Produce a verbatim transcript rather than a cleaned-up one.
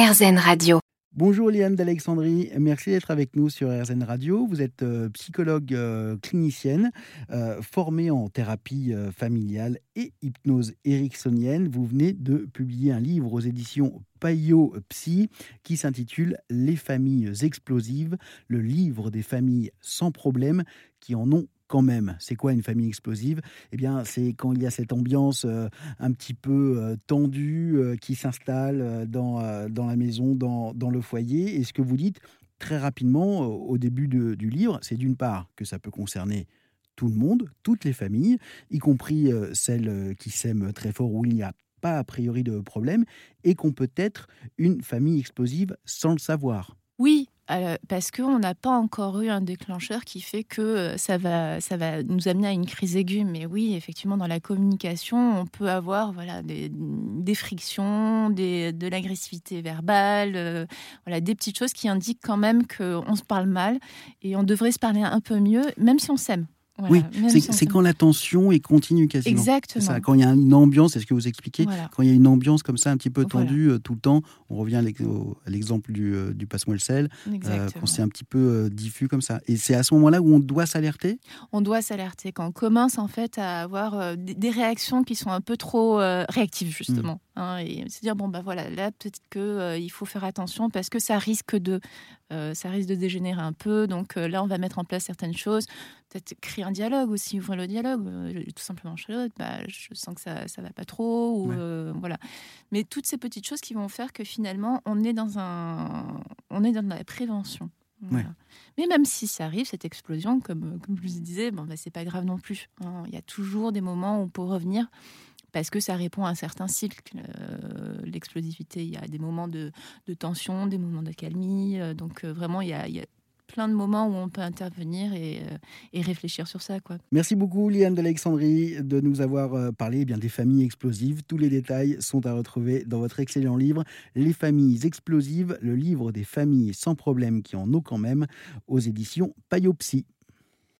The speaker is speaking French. R Z N Radio. Bonjour Liane d'Alexandrie, merci d'être avec nous sur R Z N Radio. Vous êtes euh, psychologue euh, clinicienne, euh, formée en thérapie euh, familiale et hypnose ericksonienne. Vous venez de publier un livre aux éditions Payot Psy qui s'intitule « Les familles explosives », le livre des familles sans problème qui en ont quand même. C'est quoi une famille explosive ? Eh bien, c'est quand il y a cette ambiance euh, un petit peu euh, tendue euh, qui s'installe euh, dans, euh, dans la maison, dans, dans le foyer. Et ce que vous dites très rapidement euh, au début de, du livre, c'est d'une part que ça peut concerner tout le monde, toutes les familles, y compris euh, celles qui s'aiment très fort où il n'y a pas a priori de problème, et qu'on peut être une famille explosive sans le savoir. Oui. Parce qu'on n'a pas encore eu un déclencheur qui fait que ça va, ça va nous amener à une crise aiguë. Mais oui, effectivement, dans la communication, on peut avoir voilà, des, des frictions, des, de l'agressivité verbale, euh, voilà, des petites choses qui indiquent quand même qu'on se parle mal et on devrait se parler un peu mieux, même si on s'aime. Voilà, oui, c'est, si c'est quand la tension est continue quasiment. Exactement. Ça, quand il y a une ambiance, c'est ce que vous expliquez, voilà. Quand il y a une ambiance comme ça, un petit peu tendue voilà. euh, tout le temps, on revient à l'ex- au, à l'exemple du, euh, du passe-moi le sel, euh, quand c'est un petit peu euh, diffus comme ça. Et c'est à ce moment-là où on doit s'alerter ? On doit s'alerter, quand on commence en fait à avoir euh, des réactions qui sont un peu trop euh, réactives justement. Mmh. Hein, et se dire, bon ben bah, voilà, là peut-être qu'il euh, faut faire attention parce que ça risque de... Euh, ça risque de dégénérer un peu, donc euh, là on va mettre en place certaines choses, peut-être créer un dialogue aussi, ouvrir le dialogue, euh, tout simplement chez l'autre, bah, je sens que ça ça va pas trop, ou, ouais. euh, voilà. Mais toutes ces petites choses qui vont faire que finalement on est dans un, on est dans la prévention. Voilà. Ouais. Mais même si ça arrive, cette explosion, comme comme je vous disais, bon bah c'est pas grave non plus. Hein. Il y a toujours des moments où on peut revenir. Parce que ça répond à un certain cycle, euh, l'explosivité. Il y a des moments de, de tension, des moments d'accalmie. Euh, donc euh, vraiment, il y, a, il y a plein de moments où on peut intervenir et, euh, et réfléchir sur ça. Quoi. Merci beaucoup, Liane d'Alexandrie, de nous avoir parlé eh bien, des familles explosives. Tous les détails sont à retrouver dans votre excellent livre « Les familles explosives », le livre des familles sans problème qui en ont quand même, aux éditions Payot Psy.